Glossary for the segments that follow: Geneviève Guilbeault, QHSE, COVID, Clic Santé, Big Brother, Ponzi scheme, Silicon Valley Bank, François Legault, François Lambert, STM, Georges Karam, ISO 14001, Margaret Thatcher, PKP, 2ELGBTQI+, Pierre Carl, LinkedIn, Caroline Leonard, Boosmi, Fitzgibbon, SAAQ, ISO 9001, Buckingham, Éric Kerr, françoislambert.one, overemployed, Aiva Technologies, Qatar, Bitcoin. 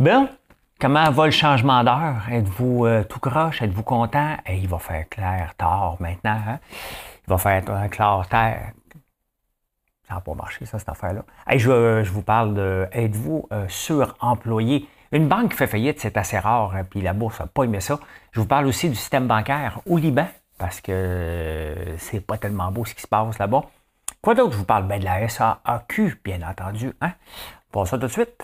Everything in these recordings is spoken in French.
Bill, comment va le changement d'heure? Êtes-vous tout croche? Êtes-vous content? Et il va faire clair tard maintenant. Hein? Il va faire clair terre. Ça n'a pas marché, ça, cette affaire-là. Hey, je vous parle de êtes-vous suremployé? Une banque qui fait faillite, c'est assez rare, hein, puis la bourse n'a pas aimé ça. Je vous parle aussi du système bancaire au Liban, parce que c'est pas tellement beau ce qui se passe là-bas. Quoi d'autre? Je vous parle ben, de la SAAQ, bien entendu. Hein? Pour ça tout de suite.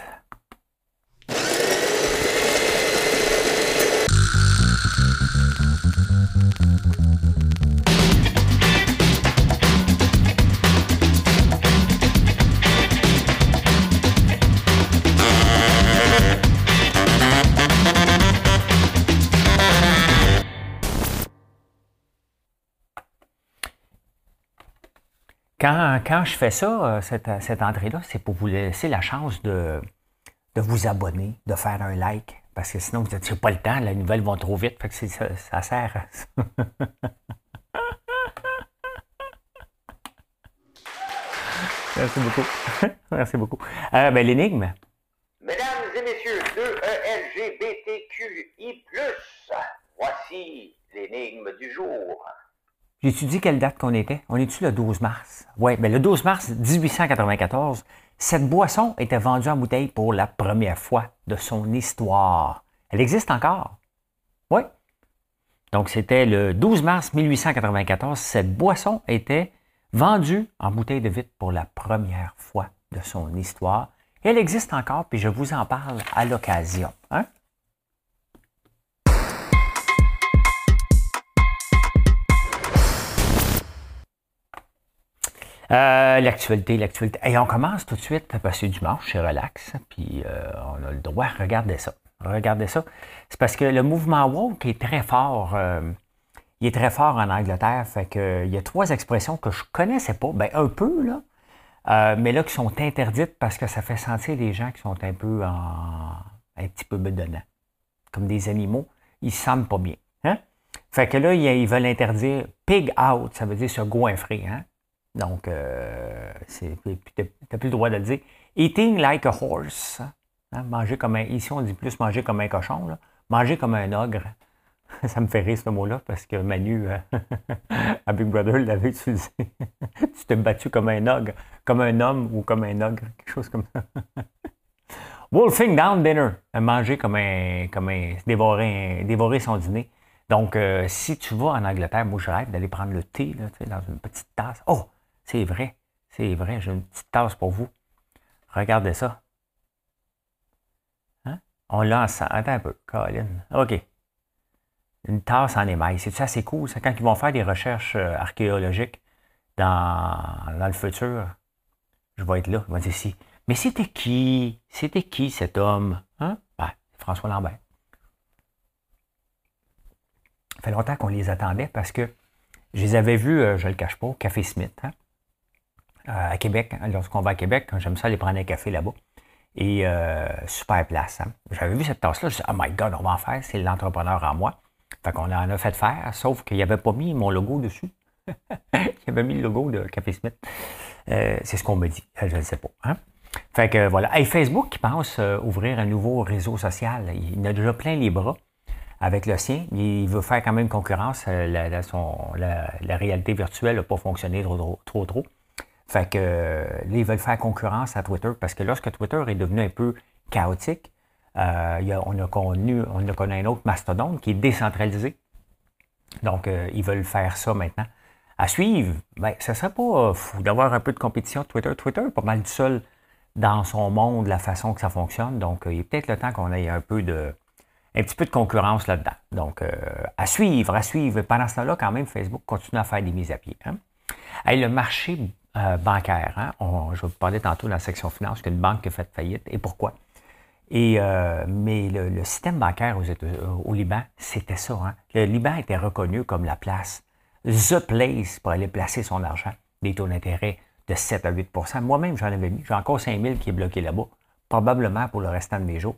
Quand je fais ça, cette entrée-là, c'est pour vous laisser la chance de vous abonner, de faire un like, parce que sinon, vous n'avez pas le temps, les nouvelles vont trop vite, fait que ça sert à ça. Merci beaucoup. Merci beaucoup. Ben, l'énigme. Mesdames et messieurs de LGBTQI+, voici l'énigme du jour. J'ai-tu dit quelle date qu'on était? On est-tu le 12 mars? Oui, mais le 12 mars 1894, cette boisson était vendue en bouteille pour la première fois de son histoire. Elle existe encore. Oui. Donc, c'était le 12 mars 1894, cette boisson était vendue en bouteille de vitre pour la première fois de son histoire. Et elle existe encore, puis je vous en parle à l'occasion. Hein? L'actualité. Et on commence tout de suite, parce que c'est dimanche, c'est relax, puis on a le droit, regardez ça. C'est parce que le mouvement woke est très fort, il est très fort en Angleterre, fait qu'il y a trois expressions que je connaissais pas, ben un peu, là, mais là, qui sont interdites parce que ça fait sentir les gens qui sont un peu, un petit peu bedonnants, comme des animaux, ils semblent pas bien, hein? Fait que là, ils veulent interdire pig out, ça veut dire se goinfrer, hein? Donc, tu n'as plus le droit de le dire. Eating like a horse. Hein, manger comme un... Ici, on dit plus manger comme un cochon. Là. Manger comme un ogre. Ça me fait rire, ce mot-là, parce que Manu, à Big Brother, l'avait utilisé. Tu t'es battu comme un ogre. Comme un homme ou comme un ogre. Quelque chose comme ça. Wolfing down dinner. Manger comme un... Dévorer son dîner. Donc, si tu vas en Angleterre, moi, je rêve d'aller prendre le thé, là, tu sais, dans une petite tasse. Oh! C'est vrai, j'ai une petite tasse pour vous. Regardez ça. Hein? On l'a ensemble. Attends un peu, Colin. OK. Une tasse en émail. C'est-tu assez cool, ça? Quand ils vont faire des recherches archéologiques dans le futur, je vais être là. Ils vont dire si. Mais c'était qui? C'était qui cet homme? Hein? Ben, François Lambert. Ça fait longtemps qu'on les attendait parce que je les avais vus, je ne le cache pas, au Café Smith, hein? À Québec. Hein? Lorsqu'on va à Québec, j'aime ça aller prendre un café là-bas. Et super place. Hein? J'avais vu cette tasse-là, je me suis dit, oh my God, on va en faire, c'est l'entrepreneur en moi. Fait qu'on en a fait faire, sauf qu'il n'avait pas mis mon logo dessus. Il avait mis le logo de Café Smith. C'est ce qu'on me dit, je ne sais pas. Hein? Fait que voilà. Et Facebook qui pense ouvrir un nouveau réseau social, il en a déjà plein les bras. Avec le sien, il veut faire quand même concurrence. La réalité virtuelle n'a pas fonctionné trop. Fait que là, ils veulent faire concurrence à Twitter parce que lorsque Twitter est devenu un peu chaotique, on a connu un autre mastodonte qui est décentralisé. Donc, ils veulent faire ça maintenant. À suivre, ben, ça ne serait pas fou d'avoir un peu de compétition de Twitter. Twitter est pas mal du seul dans son monde, la façon que ça fonctionne. Donc, il est peut-être le temps qu'on ait un petit peu de concurrence là-dedans. Donc, à suivre. Pendant ce temps-là, quand même, Facebook continue à faire des mises à pied. Hein? Hey, le marché bancaire, hein? Je vais vous parler tantôt dans la section finance qu'une banque qui a fait faillite et pourquoi. Mais le système bancaire au Liban, c'était ça. Hein? Le Liban était reconnu comme la place, the place pour aller placer son argent. Des taux d'intérêt de 7 à 8 %. Moi-même, j'en avais mis. J'ai encore 5000 qui est bloqué là-bas, probablement pour le restant de mes jours.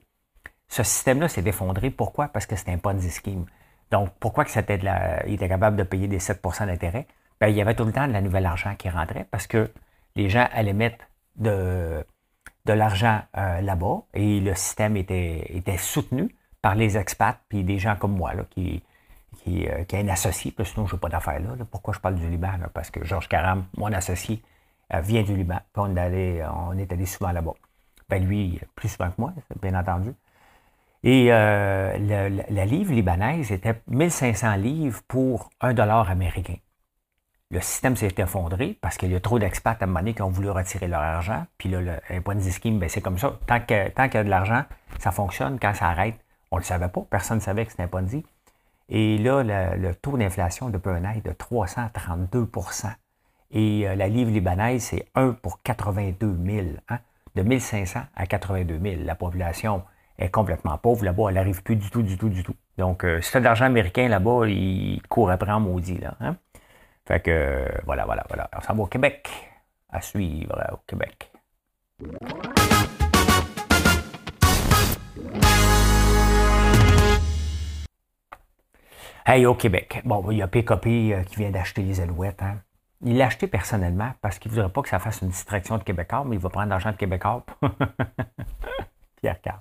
Ce système-là s'est effondré. Pourquoi? Parce que c'était un Ponzi scheme. Donc, pourquoi que c'était il était capable de payer des 7 % d'intérêt? Bien, il y avait tout le temps de la nouvelle argent qui rentrait parce que les gens allaient mettre de, de l'argent là-bas et le système était soutenu par les expats puis des gens comme moi là, qui est un associé, parce que sinon je n'ai pas d'affaires là. Pourquoi je parle du Liban? Là? Parce que Georges Karam, mon associé, vient du Liban. Puis on est allé souvent là-bas. Ben lui, plus souvent que moi, bien entendu. Et la livre libanaise était 1500 livres pour $1 américain. Le système s'est effondré parce qu'il y a trop d'expats à un moment donné qui ont voulu retirer leur argent. Puis là, le Ponzi scheme, ben c'est comme ça. Tant qu'il y a de l'argent, ça fonctionne. Quand ça arrête, on ne le savait pas. Personne ne savait que c'était un Ponzi. Et là, le taux d'inflation depuis un an est de 332 %. Et la livre libanaise, c'est 1 pour 82 000. Hein? De 1500 à 82 000. La population est complètement pauvre. Là-bas, elle n'arrive plus du tout, du tout, du tout. Donc, si tu as de l'argent américain là-bas, il court après en maudit, là. Hein? Fait que, voilà. On s'en va au Québec. À suivre au Québec. Hey, au Québec. Bon, il y a PKP qui vient d'acheter les Alouettes. Hein? Il l'a acheté personnellement parce qu'il ne voudrait pas que ça fasse une distraction de Québécois, mais il va prendre l'argent de Québécois. Pierre Carl.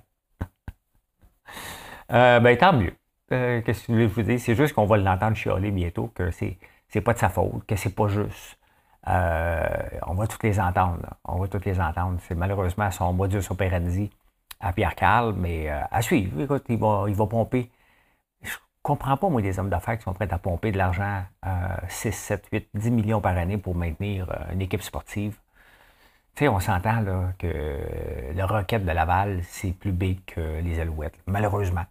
Ben, tant mieux. Qu'est-ce que je voulais vous dire? C'est juste qu'on va l'entendre chialer bientôt que c'est pas de sa faute, que c'est pas juste. On va toutes les entendre. Là. On va toutes les entendre. C'est malheureusement son modus operandi à Pierre Carl, mais à suivre. Écoute, il va pomper. Je comprends pas, moi, des hommes d'affaires qui sont prêts à pomper de l'argent 6, 7, 8, 10 millions par année pour maintenir une équipe sportive. Tu sais, on s'entend là, que le Rocket de Laval, c'est plus big que les Alouettes. Malheureusement.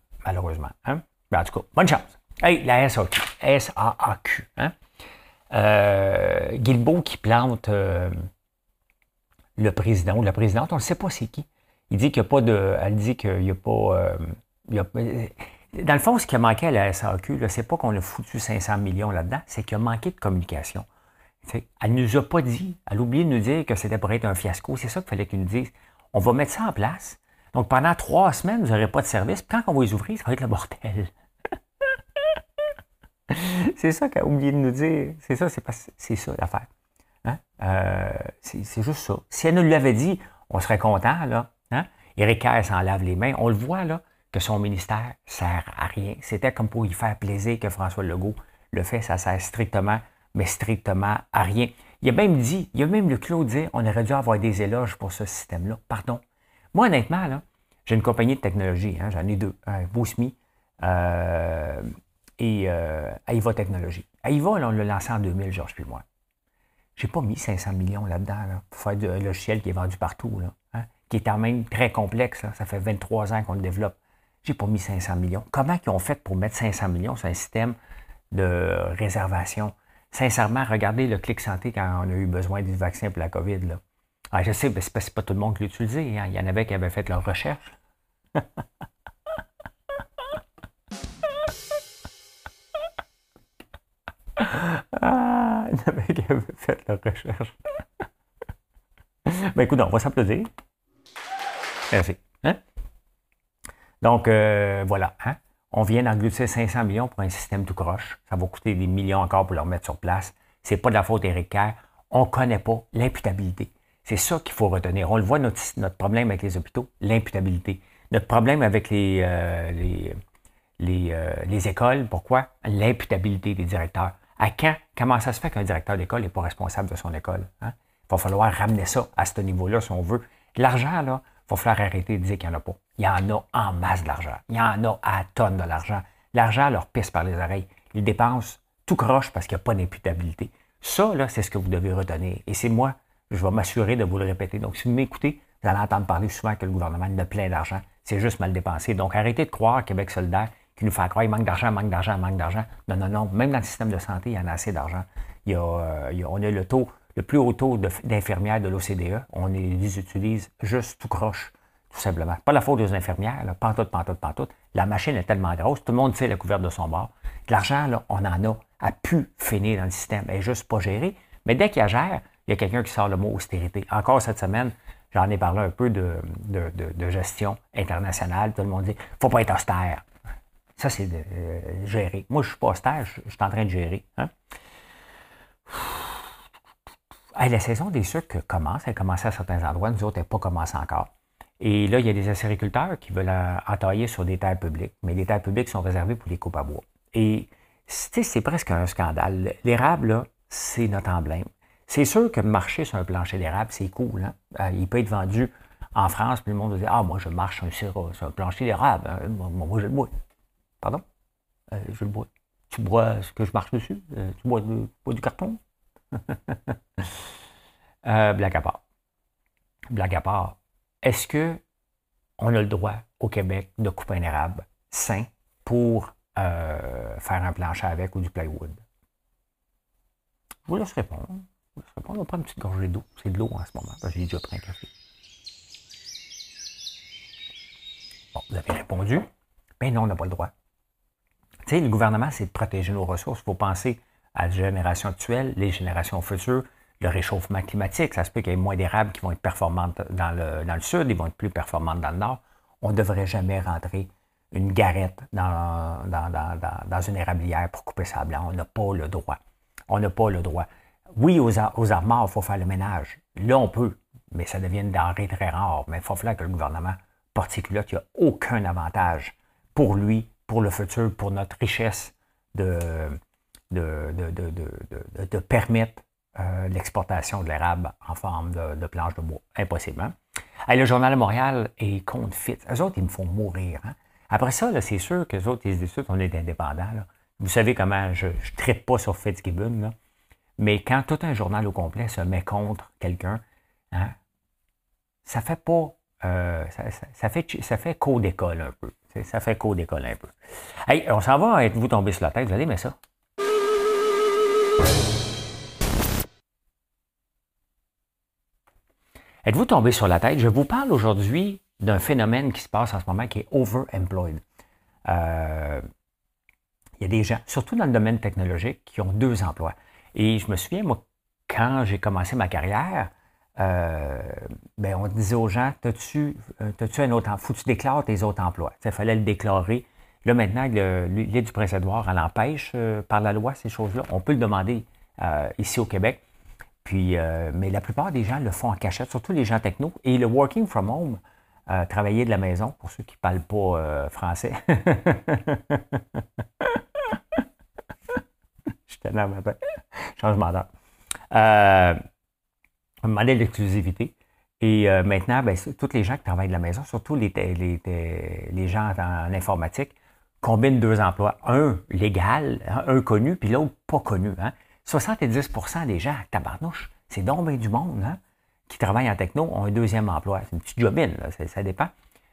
Hein? Ben, en tout cas, bonne chance. Hey, la SAAQ. Hein? Guilbeault qui plante le président ou la présidente, on ne sait pas c'est qui. Il dit qu'il n'y a pas de. Elle dit qu'il n'y a pas. Dans le fond, ce qui a manqué à la SAAQ, c'est pas qu'on a foutu 500 millions là-dedans, c'est qu'il a manqué de communication. T'sais, elle ne nous a pas dit, elle a oublié de nous dire que c'était pour être un fiasco. C'est ça qu'il fallait qu'ils nous disent. On va mettre ça en place. Donc pendant 3 semaines, vous n'aurez pas de service. Puis quand on va les ouvrir, ça va être le bordel. C'est ça qu'elle a oublié de nous dire. C'est ça l'affaire. Hein? C'est juste ça. Si elle nous l'avait dit, on serait content, là. Hein? Éric Kerr s'en lave les mains. On le voit, là, que son ministère ne sert à rien. C'était comme pour y faire plaisir que François Legault le fait. Ça sert strictement, mais strictement à rien. Il a même dit, il a même le clos dit, on aurait dû avoir des éloges pour ce système-là. Pardon. Moi, honnêtement, là, j'ai une compagnie de technologie. Hein, j'en ai 2. Hein, Boosmi, et Aiva Technologies. Aiva, là, on l'a lancé en 2000, Georges puis moi. J'ai pas mis 500 millions là-dedans là, pour faire un logiciel qui est vendu partout, là, hein, qui est quand même très complexe. Là. Ça fait 23 ans qu'on le développe. J'ai pas mis 500 millions. Comment ils ont fait pour mettre 500 millions sur un système de réservation? Sincèrement, regardez le Clic Santé quand on a eu besoin du vaccin pour la COVID. Là. Alors, je sais, mais c'est pas tout le monde qui l'utilisait. Hein. Il y en avait qui avaient fait leur recherche. Ah, le mec avait fait la recherche. Ben écoute, on va s'applaudir. Merci. Hein? Donc, voilà. Hein? On vient d'engloutir 500 millions pour un système tout croche. Ça va coûter des millions encore pour le remettre sur place. C'est pas de la faute d'Éric Kerr. On ne connaît pas l'imputabilité. C'est ça qu'il faut retenir. On le voit, notre problème avec les hôpitaux, l'imputabilité. Notre problème avec les écoles, pourquoi? L'imputabilité des directeurs. À quand? Comment ça se fait qu'un directeur d'école n'est pas responsable de son école? Hein? Il va falloir ramener ça à ce niveau-là si on veut. L'argent, là, il va falloir arrêter de dire qu'il n'y en a pas. Il y en a en masse de l'argent. Il y en a à tonnes de l'argent. L'argent leur pisse par les oreilles. Ils dépensent tout croche parce qu'il n'y a pas d'imputabilité. Ça, là, c'est ce que vous devez retenir. Et c'est moi, je vais m'assurer de vous le répéter. Donc, si vous m'écoutez, vous allez entendre parler souvent que le gouvernement a plein d'argent. C'est juste mal dépensé. Donc, arrêtez de croire Québec solidaire qui nous fait croire qu'il manque d'argent. Non. Même dans le système de santé, il y en a assez d'argent. On a le plus haut taux d'infirmières de l'OCDE. On les utilise juste tout croche, tout simplement. Pas la faute des infirmières, là. Pantoute. La machine est tellement grosse, tout le monde tire la couverte de son bord. De l'argent, là, on en a à pu finir dans le système. Elle n'est juste pas gérée. Mais dès qu'il la gère, il y a quelqu'un qui sort le mot austérité. Encore cette semaine, j'en ai parlé un peu de gestion internationale. Tout le monde dit, il ne faut pas être austère. Ça, c'est de gérer. Moi, je ne suis pas austère, je suis en train de gérer. Hein? Hey, la saison des sucres commence. Elle commence à certains endroits. Nous autres, elle n'a pas commencé encore. Et là, il y a des acériculteurs qui veulent entailler sur des terres publiques. Mais les terres publiques sont réservées pour les coupes à bois. Et c'est presque un scandale. L'érable, là, c'est notre emblème. C'est sûr que marcher sur un plancher d'érable, c'est cool. Hein? Il peut être vendu en France, puis le monde va dire « Ah, moi, je marche sur un plancher d'érable. Hein? Moi, je le bois. » Pardon? Je le bois. Tu bois ce que je marche dessus? Tu bois du carton? Blague à part. Est-ce qu'on a le droit au Québec de couper un érable sain pour faire un plancher avec ou du plywood? Je vous laisse répondre. On va prendre une petite gorgée d'eau. C'est de l'eau en ce moment, parce que j'ai déjà pris un café. Bon, vous avez répondu. Mais non, on n'a pas le droit. Tu sais, le gouvernement, c'est de protéger nos ressources. Il faut penser à la génération actuelle, les générations futures, le réchauffement climatique. Ça se peut qu'il y ait moins d'érables qui vont être performantes dans le sud, ils vont être plus performantes dans le nord. On ne devrait jamais rentrer une garrette dans une érablière pour couper ça blanc. On n'a pas le droit. On n'a pas le droit. Oui, aux armoires, il faut faire le ménage. Là, on peut, mais ça devient une denrée très rare. Mais il faut falloir que le gouvernement porte ses culottes. Il n'y a aucun avantage pour lui, pour le futur, pour notre richesse de permettre l'exportation de l'érable en forme de planche de bois. Impossible, hein? Hey, le Journal de Montréal est confit. Eux autres, ils me font mourir. Hein? Après ça, là, c'est sûr qu'eux autres, ils disent on est indépendants. Là. Vous savez comment je ne trippe pas sur Fitzgibbon, là. Mais quand tout un journal au complet se met contre quelqu'un, hein, ça fait pas. Ça fait co d'école un peu. T'sais, ça fait co d'école un peu. Hey, on s'en va, êtes-vous tombé sur la tête, vous allez aimer ça. Êtes-vous tombé sur la tête? Je vous parle aujourd'hui d'un phénomène qui se passe en ce moment qui est overemployed. Il y a des gens, surtout dans le domaine technologique, qui ont deux emplois. Et je me souviens, moi, quand j'ai commencé ma carrière, on disait aux gens, t'as-tu un autre emploi? Faut que tu déclares tes autres emplois. Il fallait le déclarer. Là, maintenant, l'île du Prince-Édouard, elle empêche par la loi ces choses-là. On peut le demander ici au Québec. Puis, mais la plupart des gens le font en cachette, surtout les gens techno. Et le working from home, travailler de la maison, pour ceux qui ne parlent pas français. Changement d'heure. Modèle d'exclusivité. Et maintenant, tous les gens qui travaillent de la maison, surtout les gens en informatique, combinent deux emplois. Un légal, hein, un connu, puis l'autre pas connu. Hein. 70% des gens, tabarnouche, c'est donc bien du monde, hein, qui travaillent en techno, ont un deuxième emploi. C'est une petite jobine, là, ça dépend.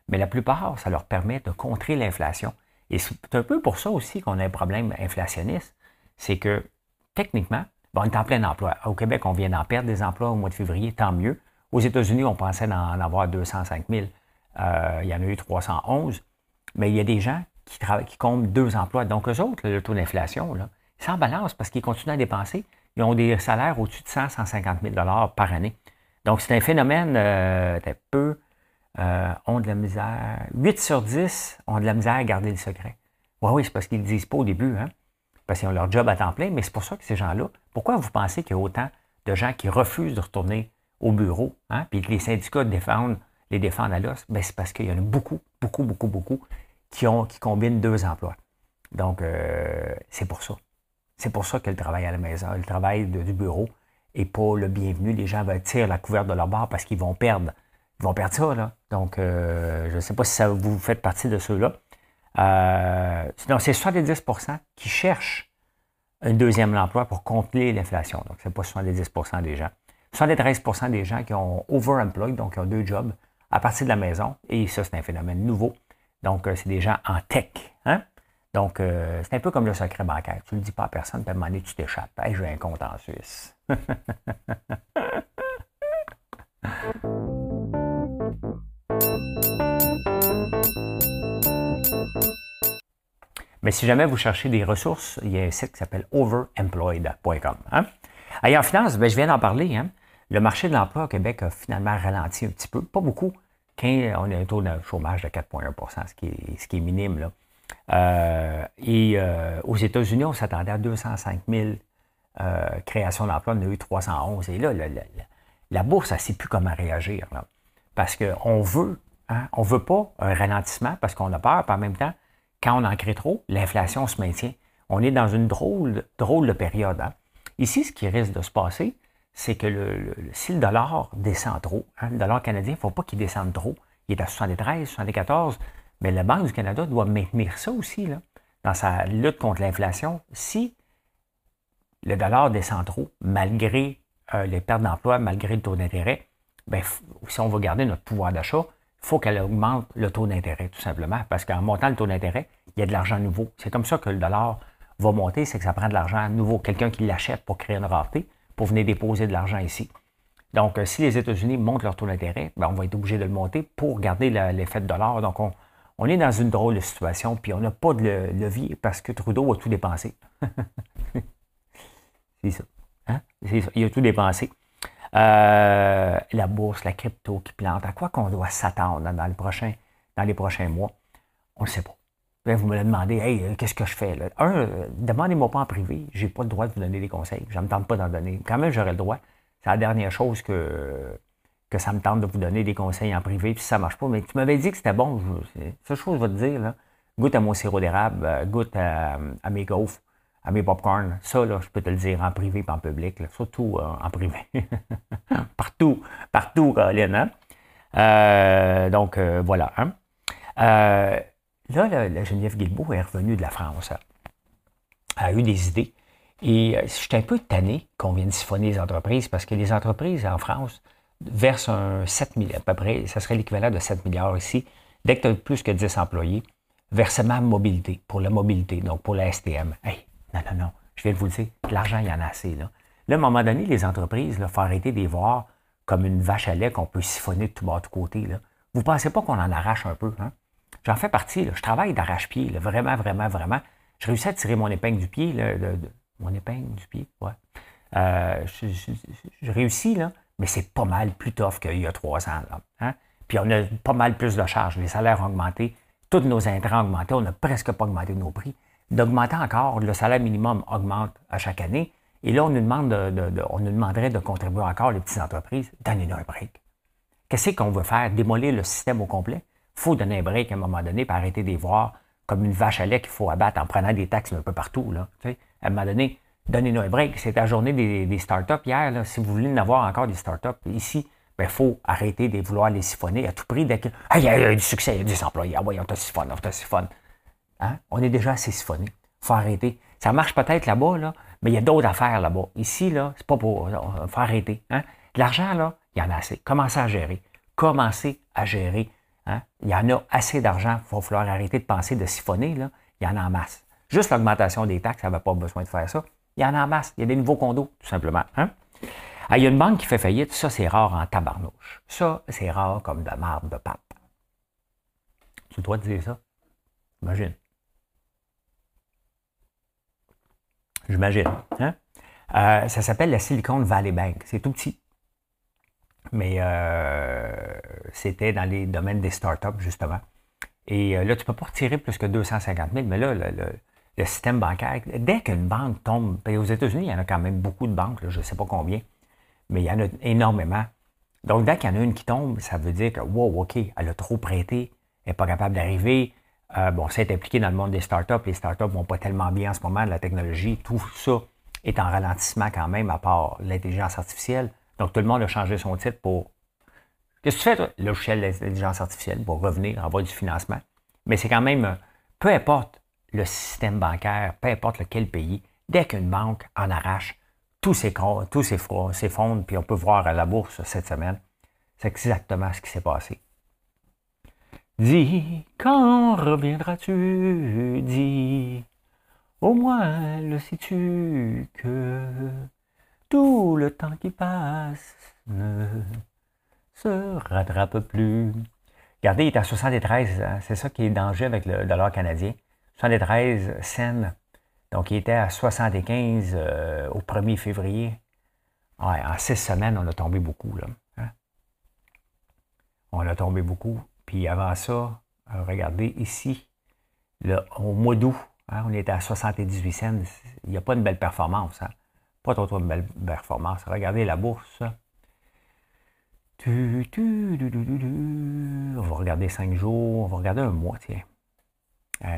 Mais la plupart, ça leur permet de contrer l'inflation. Et c'est un peu pour ça aussi qu'on a un problème inflationniste. C'est que, techniquement, on est en plein emploi. Au Québec, on vient d'en perdre des emplois au mois de février, tant mieux. Aux États-Unis, on pensait en avoir 205 000. Il y en a eu 311. Mais il y a des gens qui comptent deux emplois. Donc, eux autres, le taux d'inflation, là, ils s'en balancent parce qu'ils continuent à dépenser. Ils ont des salaires au-dessus de 100 150 000 par année. Donc, c'est un phénomène ont de la misère. 8 sur 10 ont de la misère à garder le secret. Oui, c'est parce qu'ils ne le disent pas au début, hein? Parce qu'ils ont leur job à temps plein, mais c'est pour ça que ces gens-là, pourquoi vous pensez qu'il y a autant de gens qui refusent de retourner au bureau, hein, puis que les syndicats les défendent à l'os? Bien, c'est parce qu'il y en a beaucoup qui combinent deux emplois. Donc, c'est pour ça. C'est pour ça que le travail à la maison, le travail du bureau n'est pas le bienvenu. Les gens veulent tirer la couverture de leur barre parce qu'ils vont perdre. Ils vont perdre ça, là. Donc, je ne sais pas si ça vous faites partie de ceux-là. Sinon, c'est 70% qui cherchent un deuxième emploi pour contrer l'inflation. Donc, ce n'est pas 70% des gens. 73% des gens qui ont overemployed, donc qui ont deux jobs à partir de la maison. Et ça, c'est un phénomène nouveau. Donc, c'est des gens en tech. Hein? Donc, c'est un peu comme le secret bancaire. Tu ne le dis pas à personne, puis à un moment donné, tu t'échappes. Hey, j'ai un compte en Suisse. Mais si jamais vous cherchez des ressources, il y a un site qui s'appelle overemployed.com. Hein? Et en finance, je viens d'en parler. Hein? Le marché de l'emploi au Québec a finalement ralenti un petit peu, pas beaucoup. On a un taux de chômage de 4,1 %, ce qui est minime. Là. Aux États-Unis, on s'attendait à 205 000 création d'emplois, on en a eu 311. Et là, la bourse, elle ne sait plus comment réagir. Là, parce qu'on veut, hein, on ne veut pas un ralentissement parce qu'on a peur. Puis en même temps, quand on en crée trop, l'inflation se maintient. On est dans une drôle de période. Hein. Ici, ce qui risque de se passer, c'est que si le dollar descend trop, hein, le dollar canadien, il ne faut pas qu'il descende trop. Il est à 73, 74, mais la Banque du Canada doit maintenir ça aussi là, dans sa lutte contre l'inflation. Si le dollar descend trop, malgré les pertes d'emploi, malgré le taux d'intérêt, bien, si on veut garder notre pouvoir d'achat, il faut qu'elle augmente le taux d'intérêt, tout simplement, parce qu'en montant le taux d'intérêt, il y a de l'argent nouveau. C'est comme ça que le dollar va monter, c'est que ça prend de l'argent nouveau, quelqu'un qui l'achète pour créer une rareté, pour venir déposer de l'argent ici. Donc, si les États-Unis montent leur taux d'intérêt, ben, on va être obligé de le monter pour garder l'effet de dollar. Donc, on est dans une drôle de situation, puis on n'a pas de levier parce que Trudeau a tout dépensé. C'est ça. Hein? C'est ça. Il a tout dépensé. La bourse, la crypto qui plante, à quoi qu'on doit s'attendre dans les prochains mois? On ne sait pas. Bien, vous me le demandez, hey, qu'est-ce que je fais là? Demandez-moi pas en privé, je n'ai pas le droit de vous donner des conseils. Je ne me tente pas d'en donner. Quand même, j'aurais le droit. C'est la dernière chose que ça me tente de vous donner des conseils en privé, puis ça ne marche pas. Mais tu m'avais dit que c'était bon. Cette chose, je vais te dire, là, goûte à mon sirop d'érable, goûte à mes gaufres, à mes popcorn. Ça, là, je peux te le dire en privé et en public, là, surtout en privé. Partout, Colin. Hein? Donc, voilà. Hein? Là, la Geneviève Guilbeault est revenue de la France. Hein? Elle a eu des idées. Et je suis un peu tanné qu'on vienne siphonner les entreprises parce que les entreprises en France versent un 7 milliards, à peu près, ça serait l'équivalent de 7 milliards ici. Dès que tu as plus que 10 employés, versement mobilité, pour la mobilité, donc pour la STM. Hey, non, je viens de vous le dire, l'argent, il y en a assez. Là, à un moment donné, les entreprises, il faut arrêter de les voir comme une vache à lait qu'on peut siphonner de tout bas de côté. Là. Vous ne pensez pas qu'on en arrache un peu? Hein? J'en fais partie, là. Je travaille d'arrache-pied, là. Vraiment. Je réussis à tirer mon épingle du pied, là, mon épingle du pied, ouais. Je réussis, là, mais c'est pas mal plus tough qu'il y a 3 ans. Là, hein? Puis on a pas mal plus de charges. Les salaires ont augmenté, tous nos intrants ont augmenté, on n'a presque pas augmenté nos prix. D'augmenter encore, le salaire minimum augmente à chaque année. Et là, on nous demande on nous demanderait de contribuer encore, les petites entreprises, donnez-nous un break. Qu'est-ce qu'on veut faire? Démolir le système au complet? Il faut donner un break à un moment donné pour arrêter de les voir comme une vache à lait qu'il faut abattre en prenant des taxes un peu partout, là, tu sais. À un moment donné, donnez-nous un break. C'était la journée des startups hier. Là, si vous voulez en avoir encore des startups ici, il faut arrêter de vouloir les siphonner à tout prix. Dès que, ah, il y a du succès, il y a des employés. Ah oui, on te siphonne. Hein? On est déjà assez siphonné. Il faut arrêter. Ça marche peut-être là-bas, là, mais il y a d'autres affaires là-bas. Ici, là, c'est pas pour. Il faut arrêter. Hein? De l'argent, là, il y en a assez. Commencez à gérer. Hein? Il y en a assez d'argent. Il va falloir arrêter de penser de siphonner. Là. Il y en a en masse. Juste l'augmentation des taxes, elle n'avait pas besoin de faire ça. Il y en a en masse. Il y a des nouveaux condos, tout simplement. Hein? Ah, il y a une banque qui fait faillite. Ça, c'est rare en tabarnouche. Ça, c'est rare comme de la marde de pape. Tu dois te dire ça? J'imagine. Hein? Ça s'appelle la Silicon Valley Bank. C'est tout petit. Mais c'était dans les domaines des startups, justement. Et là, tu ne peux pas retirer plus que 250 000. Mais là, le système bancaire, dès qu'une banque tombe, et aux États-Unis, il y en a quand même beaucoup de banques, là, je ne sais pas combien, mais il y en a énormément. Donc, dès qu'il y en a une qui tombe, ça veut dire que, wow, OK, elle a trop prêté, elle n'est pas capable d'arriver. Bon, c'est impliqué dans le monde des startups. Les startups ne vont pas tellement bien en ce moment, la technologie, tout ça est en ralentissement quand même, à part l'intelligence artificielle. Donc, tout le monde a changé son titre pour... Qu'est-ce que tu fais, toi? Le logiciel d'intelligence artificielle pour revenir, avoir du financement. Mais c'est quand même, peu importe, le système bancaire, peu importe lequel pays, dès qu'une banque en arrache tous ses fonds, puis on peut voir à la bourse cette semaine, c'est exactement ce qui s'est passé. Dis, quand reviendras-tu? Dis, au moins le sais-tu que tout le temps qui passe ne se rattrape plus. Regardez, il est à 73, hein? C'est ça qui est dangereux avec le dollar canadien. 73 cents, donc il était à 75 au 1er février. Ouais, en 6 semaines, on a tombé beaucoup. Là. Hein? On a tombé beaucoup. Puis avant ça, regardez ici, au mois d'août, hein, on était à 78 cents. Il n'y a pas une belle performance. Hein? Pas trop de belle performance. Regardez la bourse. On va regarder 5 jours, on va regarder un mois, tiens.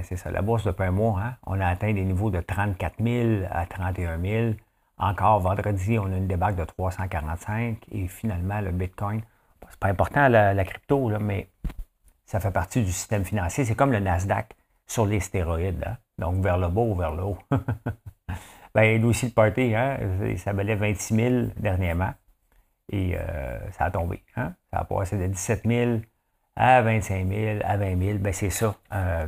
C'est ça, la bourse depuis un mois, hein? On a atteint des niveaux de 34 000 à 31 000. Encore vendredi, on a une débâcle de 345 et finalement le Bitcoin. C'est pas important la crypto, là, mais ça fait partie du système financier. C'est comme le Nasdaq sur les stéroïdes, hein? Donc vers le bas ou vers le haut. Ben, lui aussi le party, hein? Ça valait 26 000 dernièrement et ça a tombé. Hein? Ça a passé de 17 000 à 25 000, à 20 000, ben c'est ça.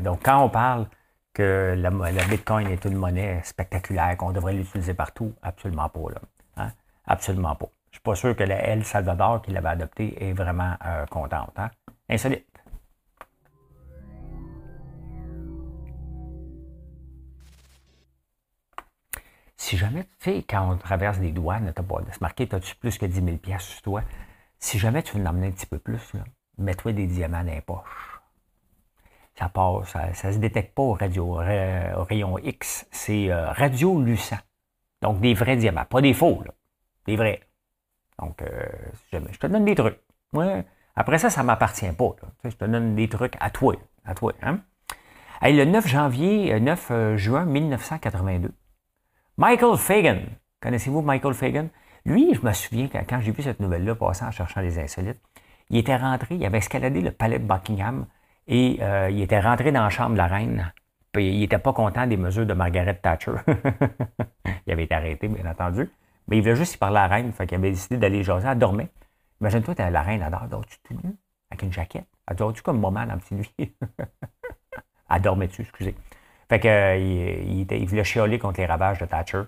Donc, quand on parle que le Bitcoin est une monnaie spectaculaire, qu'on devrait l'utiliser partout, absolument pas, là. Hein? Absolument pas. Je ne suis pas sûr que la El Salvador qui l'avait adoptée est vraiment contente. Hein? Insolite. Si jamais, tu sais, quand on traverse des douanes, tu n'as pas de se marquer, as-tu plus que 10 000 piastres sur toi? Si jamais tu veux en emmener un petit peu plus, là, mets-toi des diamants dans les poches. Ça passe, ça ne se détecte pas au rayon X. C'est radiolucent. Donc, des vrais diamants, pas des faux, là. Des vrais. Donc, je te donne des trucs. Ouais. Après ça, ça ne m'appartient pas, là. Tu sais, je te donne des trucs à toi. À toi, hein? Hey, le 9 juin 1982, Michael Fagan. Connaissez-vous Michael Fagan? Lui, je me souviens, quand j'ai vu cette nouvelle-là passer en cherchant les insolites, il était rentré, il avait escaladé le palais de Buckingham et il était rentré dans la chambre de la reine. Puis, il n'était pas content des mesures de Margaret Thatcher. Il avait été arrêté, bien entendu. Mais il voulait juste y parler à la reine. Fait qu'il avait décidé d'aller jaser. Elle dormait. Imagine-toi, la reine, elle dort. Dors-tu tout nu? Avec une jaquette? Elle dort-tu comme maman dans le petit lit? Elle dormait-tu, excusez. Fait qu'il il voulait chialer contre les ravages de Thatcher.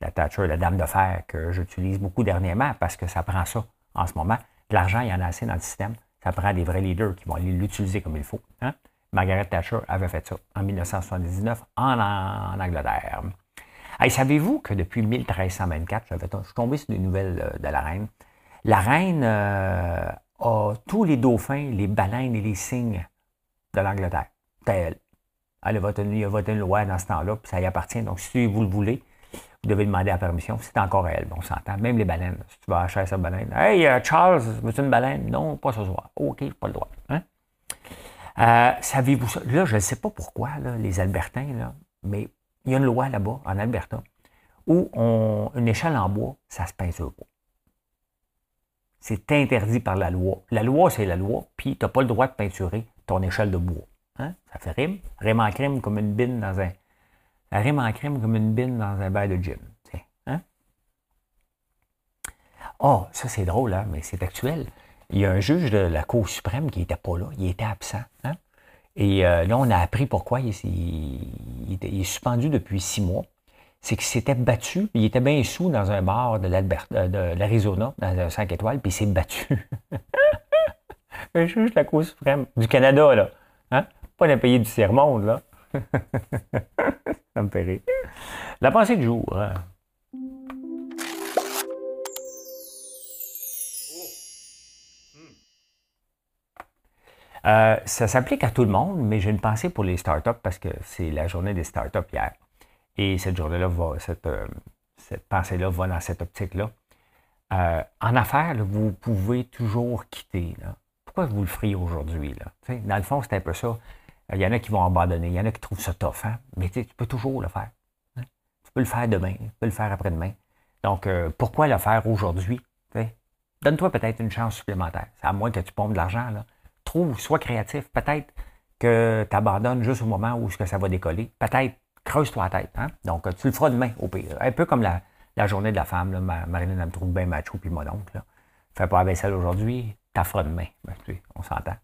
La Thatcher, la dame de fer que j'utilise beaucoup dernièrement parce que ça prend ça en ce moment. De l'argent, il y en a assez dans le système. Ça prend des vrais leaders qui vont aller l'utiliser comme il faut. Hein? Margaret Thatcher avait fait ça en 1979 en Angleterre. Hey, savez-vous que depuis 1324, je suis tombé sur des nouvelles de la reine. La reine a tous les dauphins, les baleines et les cygnes de l'Angleterre. C'est elle. Elle a voté une loi dans ce temps-là, puis ça y appartient. Donc, si vous le voulez, vous devez demander la permission. C'est encore elle, on s'entend. Même les baleines. Si tu vas acheter cette baleine. Hey, Charles, veux-tu une baleine? Non, pas ce soir. OK, j'ai pas le droit. Hein? Savez-vous ça? Là, je ne sais pas pourquoi, là, les Albertains, là, mais il y a une loi là-bas, en Alberta, où une échelle en bois, ça se peinture pas. C'est interdit par la loi. La loi, c'est la loi, puis tu n'as pas le droit de peinturer ton échelle de bois. Hein? Ça fait rime. Rime en crime comme une bine dans un. La rime en crime comme une bine dans un bail de gym. Tiens, hein? Oh, ça c'est drôle, hein? Mais c'est actuel. Il y a un juge de la Cour suprême qui n'était pas là, il était absent. Hein? Et là, on a appris pourquoi il est suspendu depuis 6 mois. C'est qu'il s'était battu, il était bien sous dans un bar de l'Arizona, dans un 5 étoiles, puis il s'est battu. Un juge de la Cour suprême du Canada, là. Hein? Pas d'un pays du tiers-monde, là. Ça me fait rire. La pensée du jour. Hein? Ça s'applique à tout le monde, mais j'ai une pensée pour les startups parce que c'est la journée des startups hier. Et cette journée-là va, cette pensée-là va dans cette optique-là. En affaires, là, vous pouvez toujours quitter. Là. Pourquoi vous le feriez aujourd'hui? Là? Dans le fond, c'est un peu ça. Il y en a qui vont abandonner, il y en a qui trouvent ça tough, hein? Mais tu peux toujours le faire. Hein? Tu peux le faire demain, tu peux le faire après-demain. Donc, pourquoi le faire aujourd'hui? Donne-toi peut-être une chance supplémentaire. C'est à moins que tu pompes de l'argent. Là. Trouve, sois créatif. Peut-être que tu abandonnes juste au moment où ça va décoller. Peut-être, creuse-toi la tête. Hein? Donc, tu le feras demain, au pire. Un peu comme la journée de la femme. Là. Marilyn, elle me trouve bien macho, puis mon oncle. Là. Fais pas la vaisselle aujourd'hui, t'as feras demain. Ben, tu sais, on s'entend.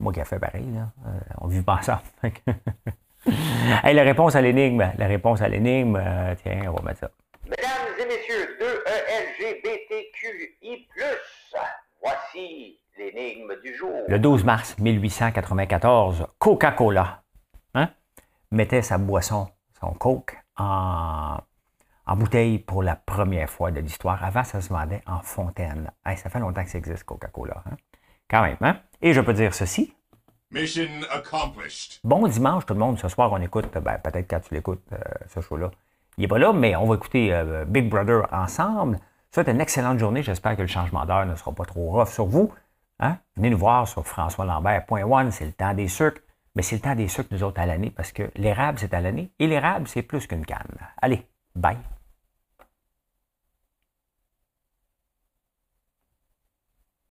Moi qui a fait pareil, là. On vit pas ensemble. Hey, la réponse à l'énigme. La réponse à l'énigme, tiens, on va mettre ça. Mesdames et messieurs, 2ELGBTQI+, voici l'énigme du jour. Le 12 mars 1894, Coca-Cola hein, mettait sa boisson, son coke, en bouteille pour la première fois de l'histoire. Avant, ça se vendait en fontaine. Hey, ça fait longtemps que ça existe, Coca-Cola. Hein? Quand même, hein? Et je peux dire ceci. Mission accomplished. Bon dimanche, tout le monde. Ce soir, on écoute, ben, peut-être quand tu l'écoutes, ce show-là, Il n'est pas là, mais on va écouter Big Brother ensemble. Faites une excellente journée. J'espère que le changement d'heure ne sera pas trop rough sur vous. Hein? Venez nous voir sur françoislambert.one. C'est le temps des sucres. Mais c'est le temps des sucres, nous autres, à l'année, parce que l'érable, c'est à l'année. Et l'érable, c'est plus qu'une canne. Allez, bye!